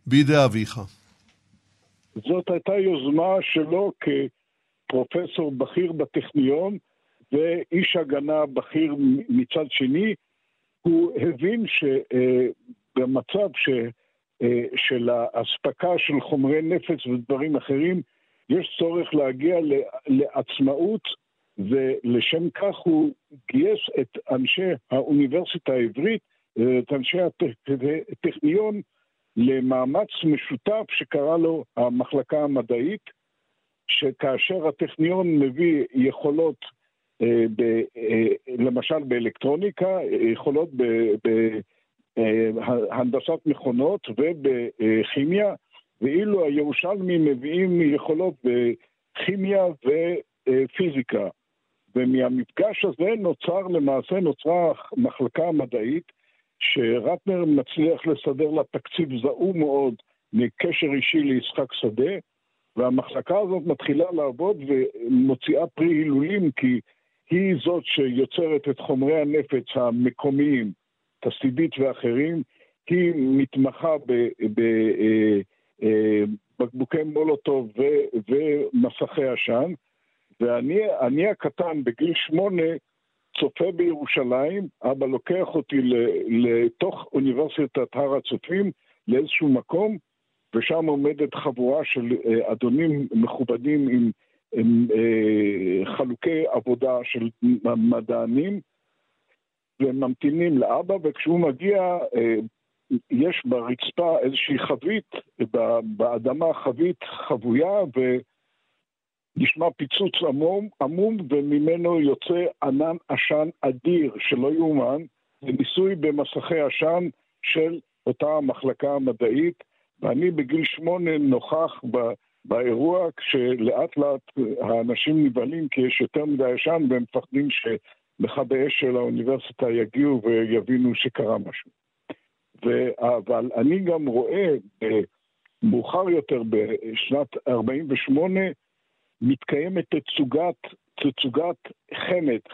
בידי אביך. זאת הייתה יוזמה שלו כפרופסור בכיר בטכניון ואיש הגנה בכיר מצד שני. הוא הבין שבמצב של האספקה של חומרי נפץ ודברים אחרים, יש צורך להגיע לעצמאות, ולשם כך הוא גייס את אנשי האוניברסיטה העברית, את אנשי הטכניון, למאמץ משותף שקרא לו המחלקה המדעית, שכאשר הטכניון מביא יכולות, למשל באלקטרוניקה, יכולות בהנדסת מכונות ובכימיה, ואילו הירושלמים מביאים יכולות בכימיה ופיזיקה. ומהמפגש הזה נוצרה מחלקה מדעית, שרטנר מצליח לסדר לה תקציב זעום מאוד מקשר אישי ליצחק שדה, והמחלקה הזאת מתחילה לעבוד ומוציאה פרי הילולים, כי היא זאת שיוצרת את חומרי הנפץ המקומיים, תסידית ואחרים. היא מתמחה בקבוקי מולוטוב ומסכי עשן, ואני הקטן בגיל 8 צופה בירושלים. אבא לוקח אותי לתוך אוניברסיטת הר הצופים לאיזשהו מקום, ושם עומדת חבורה של אדונים מכובדים עם חלוקי עבודה של מדענים, וממתינים לאבא, וכשהוא מגיע יש ברצפה איזושהי חבית, באדמה חבית חבויה, ונשמע פיצוץ עמום, וממנו יוצא ענן עשן אדיר שלא יאומן. זה ניסוי במסכי עשן של אותה מחלקה מדעית, ואני בגיל 8 נוכח באירוע, כשלאט לאט האנשים נבהלים כי יש יותר מדי עשן, והם מפחדים שמכבי אש של האוניברסיטה יגיעו ויבינו שקרה משהו. אבל אני גם רואה מאוחר יותר, בשנת 48 מתקיימת תצוגת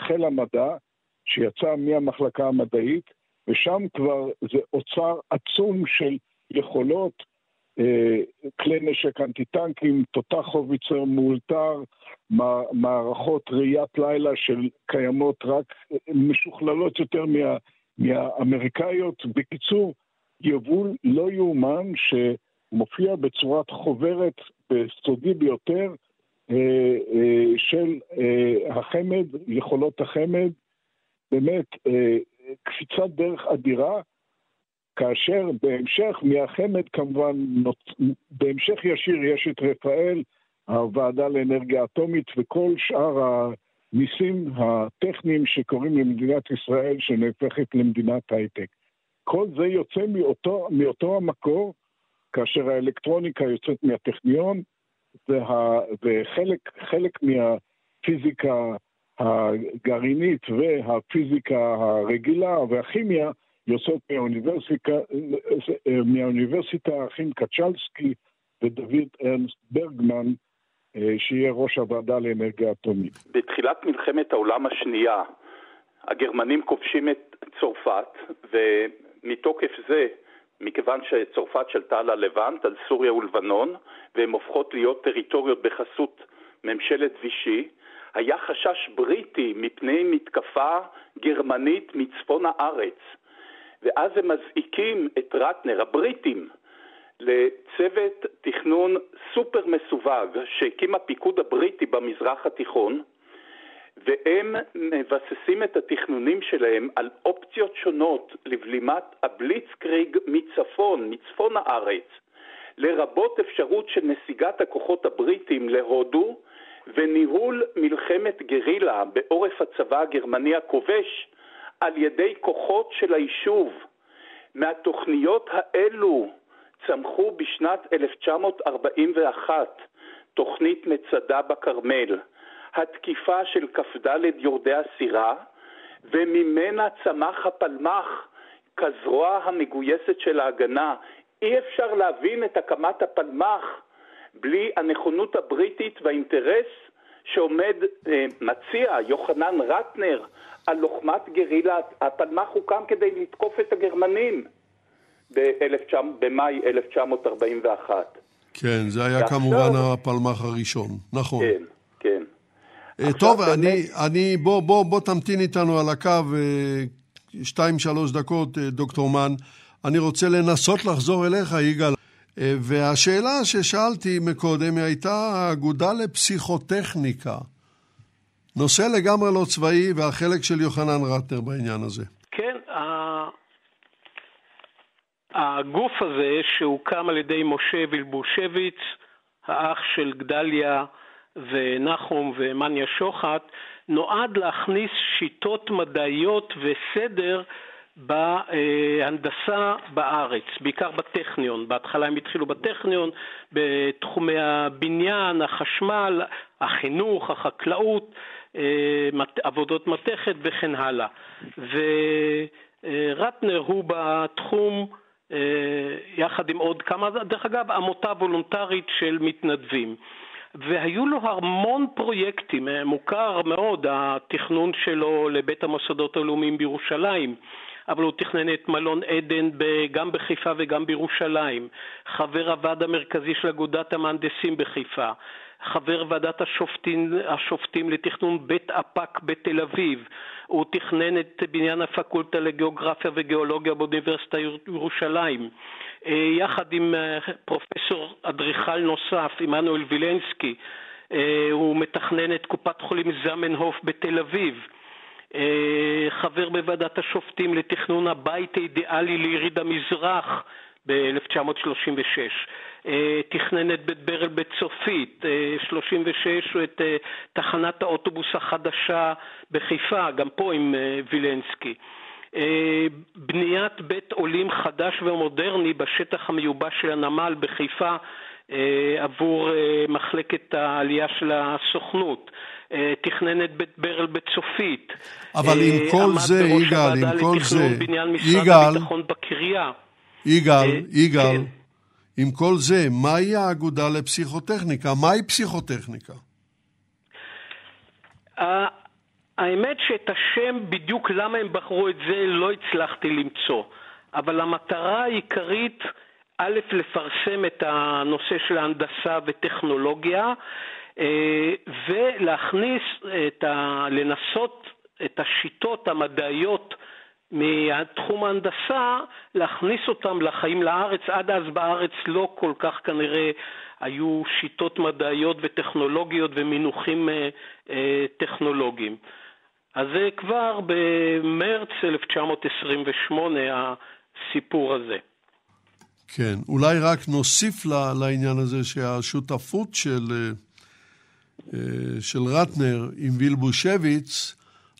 חיל המדע שיצא מהמחלקה המדעית, ושם כבר זה אוצר עצום של יכולות, כלי נשק אנטי-טנקים, תותח חוביצר מאולתר, מערכות ראיית לילה של קיימות רק משוכללות יותר מהאמריקאיות. בקיצור, יבול לא יאומן שמופיע בצורת חוברת בסודי ביותר של החמד, יכולות החמד. באמת קפיצת דרך אדירה, כאשר בהמשך מהחמד כמובן, בהמשך ישיר יש את רפאל, הוועדה לאנרגיה אטומית וכל שאר הניסים הטכניים שקוראים למדינת ישראל שנהפכת למדינת הייטק. כל זה יוצא מאותו המקור, כאשר האלקטרוניקה יוצאת מהטכניון, וחלק מהפיזיקה הגרעינית והפיזיקה הרגילה והכימיה יוצאות מהאוניברסיטה האחים קצ'לסקי ודוד ארנסט ברגמן, שיהיה ראש הוועדה לאנרגיה אטומית. בתחילת מלחמת העולם השנייה, הגרמנים כובשים את צרפת, ומתוקף זה, מכיוון שצרפת שלטה על הלבנט, על סוריה ולבנון, והן הופכות להיות טריטוריות בחסות ממשלת וישי, היה חשש בריטי מפני מתקפה גרמנית מצפון הארץ. ואז הם מזעיקים את רטנר, הבריטים, לצוות תכנון סופר מסווג שהקים הפיקוד הבריטי במזרח התיכון, והם מבססים את התכנונים שלהם על אופציות שונות לבלימת הבליצקריג מצפון, מצפון הארץ, לרבות אפשרות של נסיגת הכוחות הבריטים להודו, וניהול מלחמת גרילה בעורף הצבא הגרמני הכובש על ידי כוחות של היישוב. מהתוכניות האלו צמחו בשנת 1941 תוכנית מצדה בקרמל, התקיפה של כ"ד יורדי הסירה, וממנה צמח הפלמ"ח כזרוע המגויסת של ההגנה. אי אפשר להבין את הקמת הפלמ"ח בלי הנכונות הבריטית והאינטרס שעומד מציע יוחנן רטנר על לוחמת גרילה. הפלמ"ח הוקם כדי לתקוף את הגרמנים במאי 1941. כן, זה היה כמובן הפלמ"ח הראשון, נכון. כן, כן. טוב, אני בוא תמתין איתנו על הקו 2-3 דקות, דוקטור מאן. אני רוצה לנסות לחזור אליך, יגאל. והשאלה ששאלתי מקודם הייתה האגודה לפסיכוטכניקה. נושא לגמרי לא צבאי, והחלק של יוחנן רטנר בעניין הזה. כן, הגוף הזה שהוקם על ידי משה וילבושביץ, האח של גדליה ונחום ומניה שוחט, נועד להכניס שיטות מדעיות וסדר בהנדסה בארץ, בעיקר בטכניון. בהתחלה הם התחילו בטכניון, בתחומי הבניין, החשמל, החינוך, החקלאות, עבודות מתכת וכן הלאה. ורטנר הוא בתחום, יחד עם עוד כמה, דרך אגב, עמותה וולונטרית של מתנדבים. והיו לו המון פרויקטים, מוכר מאוד התכנון שלו לבית המוסדות הלאומיים בירושלים, אבל הוא תכנן את מלון עדן גם בחיפה וגם בירושלים, חבר הוועד המרכזי של אגודת המהנדסים בחיפה, חבר ועדת השופטים לתכנון בית אפק בתל אביב, הוא תכנן את בניין הפקולטה לגיאוגרפיה וגיאולוגיה באוניברסיטת ירושלים, יחד עם פרופסור אדריכל נוסף, עמנואל וילנסקי, הוא מתכנן את קופת חולים זמנהוף בתל אביב, חבר בוועדת השופטים לתכנון הבית האידיאלי ליריד המזרח ב-1936, תכננת בית ברל בצופית, 36 את תחנת האוטובוס החדשה בחיפה, גם פה עם וילנסקי, בניית בית עולים חדש ומודרני בשטח המיובש של הנמל בחיפה עבור מחלקת העלייה של הסוכנות, תכננת בית ברל בצופית. אבל עם כל זה, יגאל, עם כל זה, יגאל, יגאל, עם כל זה, מהי האגודה לפסיכוטכניקה? מהי פסיכוטכניקה? האמת שאת השם בדיוק למה הם בחרו את זה לא הצלחתי למצוא, אבל המטרה העיקרית, א', לפרסם את הנושא של ההנדסה וטכנולוגיה, ולהכניס לנסות את השיטות המדעיות מתחום ההנדסה, להכניס אותם לחיים לארץ. עד אז בארץ לא כל כך כנראה היו שיטות מדעיות וטכנולוגיות ומינוחים טכנולוגיים. אז זה כבר במרץ 1928 הסיפור הזה. כן, אולי רק נוסיף לעניין הזה שהשותפות של רטנר עם וילבושביץ,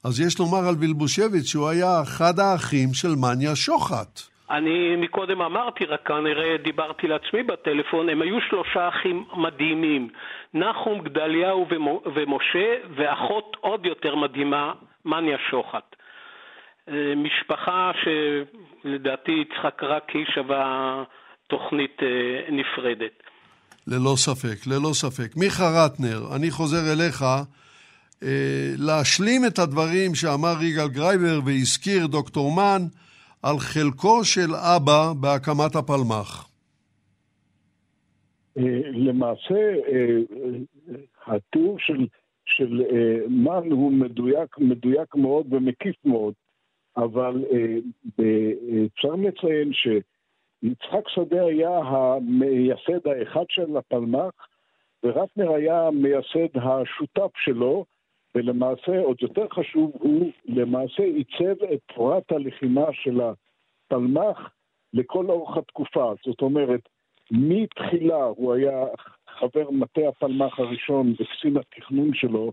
אז יש לומר על וילבושביץ שהוא היה אחד האחים של מניה שוחט. אני מקודם אמרתי, רק כנראה דיברתי לעצמי בטלפון, הם היו שלושה אחים מדהימים, נחום, גדליהו ומשה, ואחות עוד יותר מדהימה, מניה שוחט. משפחה שלדעתי יצחק רקי שווה תוכנית נפרדת. ללא ספק, ללא ספק. מיכה רטנר, אני חוזר אליך להשלים את הדברים שאמר איגל גרייבר והזכיר דוקטור מן על חלקו של אבא בהקמת הפלמ"ח. למעשה התיאור של מן הוא מדויק מאוד ומקיף מאוד, אבל אפשר לציין שיצחק שדה היה המייסד האחד של הפלמ"ח, ורטנר היה המייסד השותף שלו, ולמעשה עוד יותר חשוב, הוא למעשה עיצב את תורת הלחימה של הפלמ"ח לכל אורך התקופה. זאת אומרת, מתחילה הוא היה חבר מטה הפלמ"ח הראשון וקצין התכנון שלו,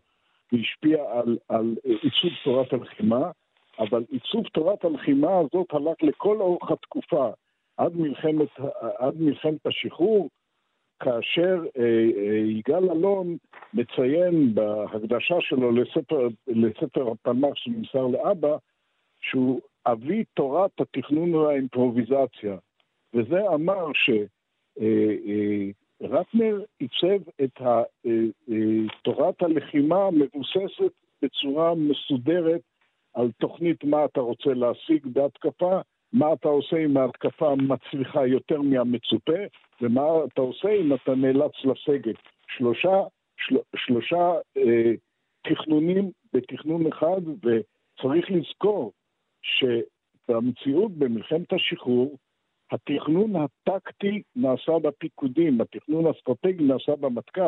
והשפיע על עיצוב תורת הלחימה, אבל עיצוב תורת הלחימה הזאת הלך לכל אורך התקופה, עד מלחמת השחרור, כאשר יגאל אלון מציין בהקדשה שלו לספר הפלמ"ח שנמסר לאבא, שהוא אבי תורת התכנון והאימפרוביזציה. וזה אמר שרטנר עיצב את תורת הלחימה מבוססת בצורה מסודרת על תוכנית מה אתה רוצה להשיג בהתקפה, מה אתה עושה אם ההתקפה מצליחה יותר מהמצופה, ומה אתה עושה אם אתה נאלץ לסגת. שלושה תכנונים בתכנון אחד, וצריך לזכור שבמציאות במלחמת השחרור, התכנון הטקטי נעשה בפיקודים, התכנון האסטרטגי נעשה במטכ"ל,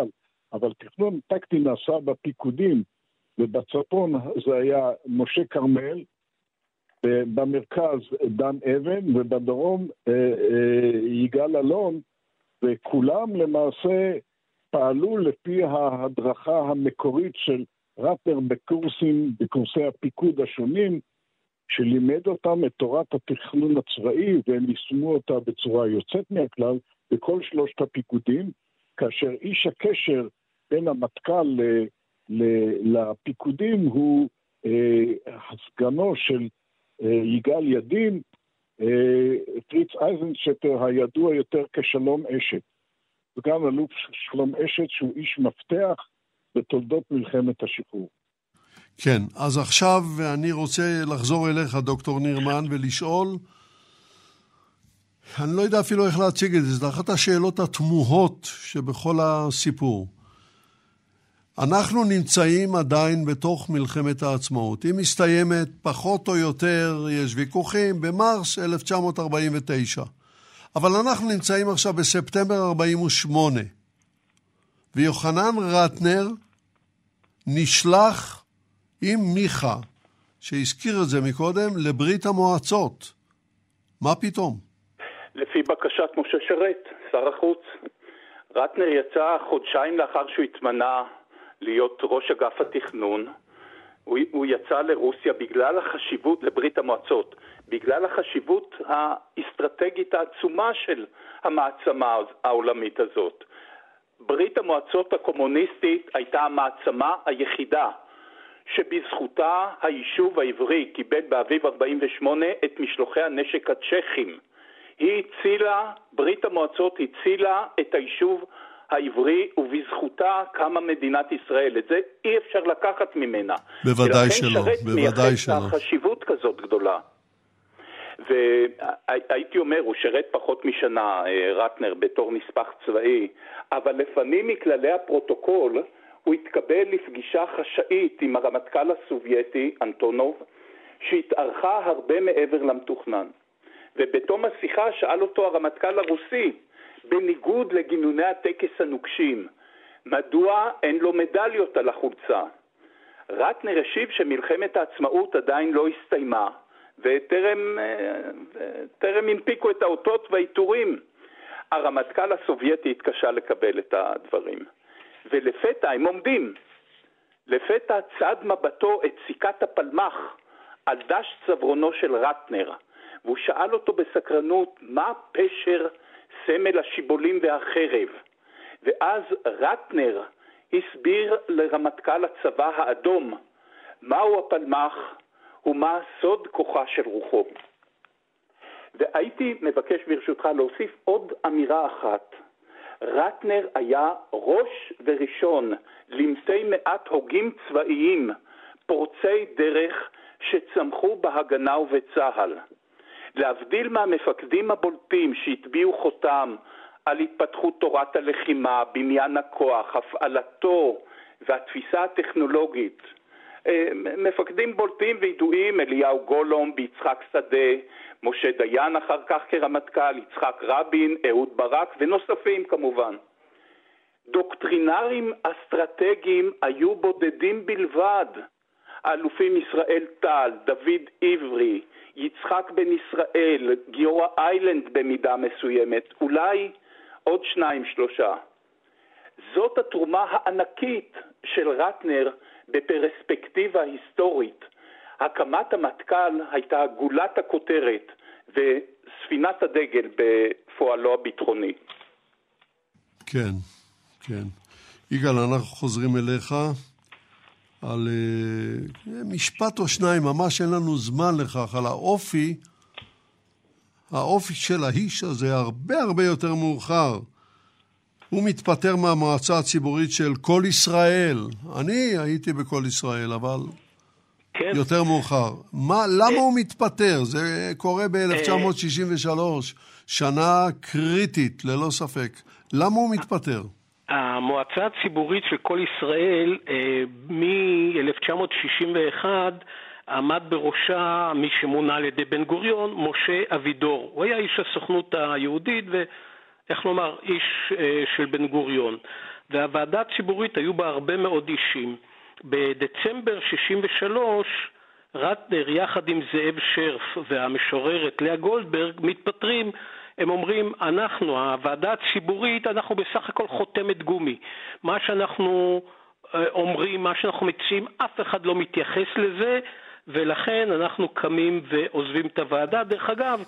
אבל תכנון טקטי נעשה בפיקודים, ובצפון זה היה משה קרמל, במרכז דן אבן, ובדרום יגאל אלון, וכולם למעשה פעלו לפי ההדרכה המקורית של רטנר בקורסי הפיקוד השונים, שלימד אותם את תורת התכנון הצבאי, והם יישמו אותה בצורה יוצאת מהכלל בכל שלושת הפיקודים, כאשר איש הקשר בין המטכ"ל לפיקודים הוא הסגנו של יגאל ידין, פריץ אייזנשטר הידוע יותר כשלום אשת, וגם אלוף שלום אשת שהוא איש מפתח בתולדות מלחמת השחרור. כן, אז עכשיו אני רוצה לחזור אליך דוקטור ניר מאן ולשאול, אני לא יודע אפילו איך להציג את זה, זו אחת השאלות התמוהות שבכל הסיפור. אנחנו נמצאים עדיין בתוך מלחמת העצמאות. היא מסתיימת פחות או יותר, יש ויכוחים, במרס 1949. אבל אנחנו נמצאים עכשיו בספטמבר 48. ויוחנן רטנר נשלח עם מיכה, שהזכיר את זה מקודם, לברית המועצות. מה פתאום? לפי בקשת משה שרת, שר החוץ, רטנר יצא חודשיים לאחר שהוא התמנה להיות ראש אגף התכנון. הוא יצא לרוסיה בגלל החשיבות, לברית המועצות, בגלל החשיבות האסטרטגית העצומה של המעצמה העולמית הזאת. ברית המועצות הקומוניסטית הייתה המעצמה היחידה שבזכותה היישוב העברי קיבל באביב 48 את משלוחי הנשק הצ'כים. ברית המועצות הצילה את היישוב העברי, ובזכותה קמה מדינת ישראל. את זה אי אפשר לקחת ממנה. בוודאי שלא, בוודאי שלא. ולכן שרת מייחס חשיבות כזאת גדולה. והייתי אומר, הוא שרת פחות משנה, רטנר, בתור נספח צבאי, אבל לפנים מכללי הפרוטוקול, הוא התקבל לפגישה חשאית עם הרמטכ"ל הסובייטי, אנטונוב, שהתארכה הרבה מעבר למתוכנן. ובתום השיחה שאל אותו הרמטכ"ל הרוסי, בניגוד לגינוני הטקס הנוקשים, מדוע אין לו מדליות על החולצה? רטנר השיב שמלחמת העצמאות עדיין לא הסתיימה, וטרם הנפיקו את האותות והעיטורים. הרמטכ"ל הסובייטי התקשה לקבל את הדברים. ולפתע הם עומדים. לפתע צעד מבטו את סיכת הפלמ"ח על דש צווארונו של רטנר. והוא שאל אותו בסקרנות מה פשר סמל השיבולים והחרב. ואז רטנר הסביר לרמטכ"ל הצבא האדום מהו הפלמ"ח ומה סוד כוחה של רוחו. והייתי מבקש ברשותך להוסיף עוד אמירה אחת. רטנר היה ראש וראשון למתי מעט הוגים צבאיים פורצי דרך שצמחו בהגנה ובצהל. להבדיל מהמפקדים הבולטים שהטביעו חותם על התפתחות תורת הלחימה, בניין הכוח, הפעלתו והתפיסה הטכנולוגית. מפקדים בולטים וידועים, אליהו גולום ויצחק שדה, משה דיין אחר כך כרמטכ"ל, יצחק רבין, אהוד ברק ונוספים כמובן. דוקטרינרים אסטרטגיים היו בודדים בלבד. האלופים ישראל טל, דוד עברי, יצחק בן ישראל, גיורא איילנד במידה מסוימת, אולי עוד 2-3. זאת התרומה הענקית של רטנר בפרספקטיבה היסטורית. הקמת המטכ"ל הייתה גולת הכותרת וספינת הדגל בפועלו הביטחוני. כן, כן. יגאל, אנחנו חוזרים אליך על משפט או שניים, ממש אין לנו זמן לכך, על האופי של האיש הזה הרבה הרבה יותר מאוחר. הוא מתפטר מהמועצה הציבורית של כל ישראל. אני הייתי בכל ישראל, אבל כן. יותר מאוחר. למה הוא מתפטר? זה קורה ב-1963, שנה קריטית, ללא ספק. למה הוא מתפטר? המועצה הציבורית של כל ישראל, מ-1961, עמד בראשה מי שמונה על ידי בן גוריון, משה אבידור. הוא היה איש הסוכנות היהודית ואיך לומר, איש של בן גוריון. והוועדה הציבורית היו בה הרבה מאוד אישים. בדצמבר 63, רטנר יחד עם זאב שרף והמשוררת לאה גולדברג מתפטרים. הם אומרים, אנחנו, הוועדה הציבורית, אנחנו בסך הכל חותמת גומי. מה שאנחנו אומרים, מה שאנחנו מציעים, אף אחד לא מתייחס לזה, ולכן אנחנו קמים ועוזבים את הוועדה. דרך אגב,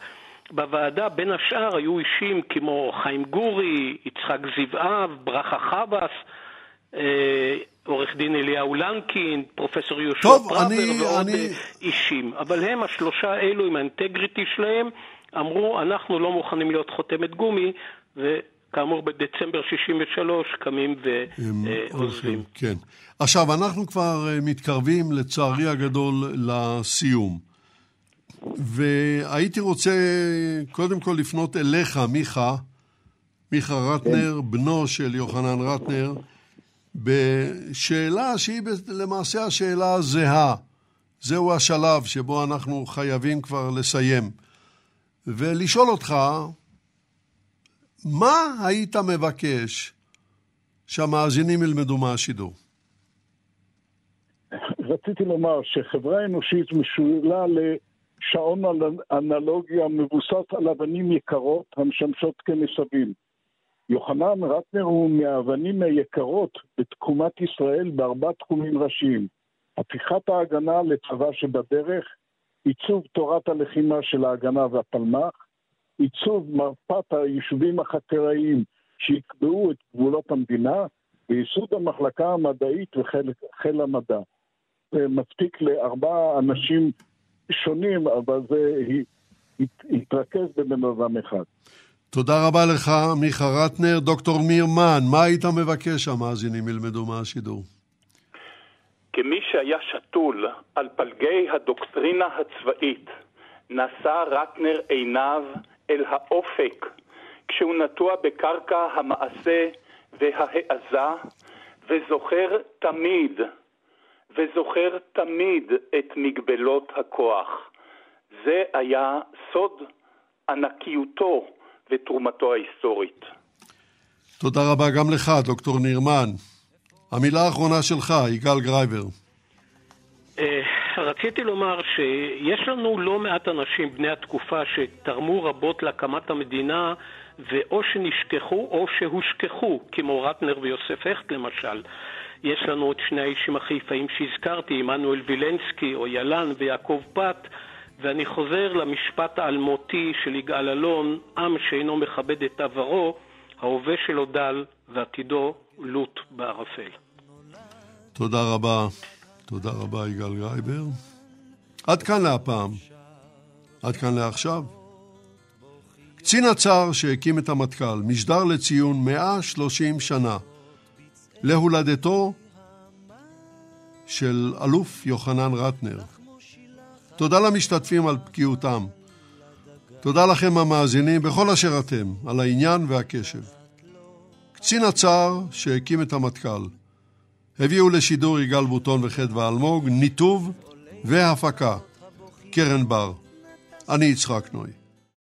בוועדה בין השאר היו אישים כמו חיים גורי, יצחק זבאב, ברכה חבס, עורך דין אליהו לנקין, פרופסור יהושע פראוור ועוד אישים. אבל הם, השלושה אלו עם האינטגריטי שלהם, אמרו, אנחנו לא מוכנים להיות חותמת גומי, וכאמור בדצמבר 63 קמים ועוזבים. כן. עכשיו, אנחנו כבר מתקרבים לצערי הגדול לסיום. והייתי רוצה קודם כל לפנות אליך, מיכה רטנר, בנו של יוחנן רטנר, בשאלה שהיא למעשה השאלה הזהה. זהו השלב שבו אנחנו חייבים כבר לסיים. ולשאול אותך, מה היית מבקש שהמאזינים ילמדו מהשידור? רציתי לומר שחברה אנושית משולה לשעון אנלוגיה מבוסס על אבנים יקרות המשמשות כמסבים. יוחנן רטנר הוא מהאבנים היקרות בתקומת ישראל בארבע תחומים ראשיים. הפיכת ההגנה לצבא שבדרך, עיצוב תורת הלחימה של ההגנה והפלמ"ח, עיצוב מרפת היישובים החקלאיים שיקבעו את גבולות המדינה, וייסוד המחלקה המדעית וחיל המדע. זה מספיק לארבעה אנשים שונים, אבל זה התרכז בבן אדם אחד. תודה רבה לך, מיכה רטנר. דוקטור ניר מאן, מה היית מבקש המאזינים ילמדו מהשידור? כמי שהיה שתול על פלגי הדוקטרינה הצבאית, נשא רטנר עיניו אל האופק, כשהוא נטוע בקרקע המעשה וההעזה, וזוכר תמיד את מגבלות הכוח. זה היה סוד ענקיותו ותרומתו ההיסטורית. תודה רבה גם לך, דוקטור ניר מאן. המילה האחרונה שלך, איגל גרייבר. רציתי לומר שיש לנו לא מעט אנשים בני התקופה שתרמו רבות להקמת המדינה, ואו שנשכחו או שהושכחו, כמו רטנר ויוסף חכט למשל. יש לנו את שני האישים החיפאים שהזכרתי, עמנואל וילנסקי או ילן ויעקב פאט, ואני חוזר למשפט האלמותי של יגאל אלון, עם שאינו מכבד את עברו, ההווה שלו דל ועתידו לוט בערפל. תודה רבה. תודה רבה, איגל גרייבר. עד כאן להפעם. עד כאן לעכשיו. קצין הצער שהקים את המטכ"ל, משדר לציון 130 שנה להולדתו של אלוף יוחנן רטנר. תודה למשתתפים על בקיאותם. תודה לכם המאזינים בכל אשר אתם על העניין והקשב. קצין הצער שהקים את המטכ"ל. הביאו לשידור יגאל בוטון וחדוה אלמוג, ניתוב והפקה קרן בר. אני יצחק נוי.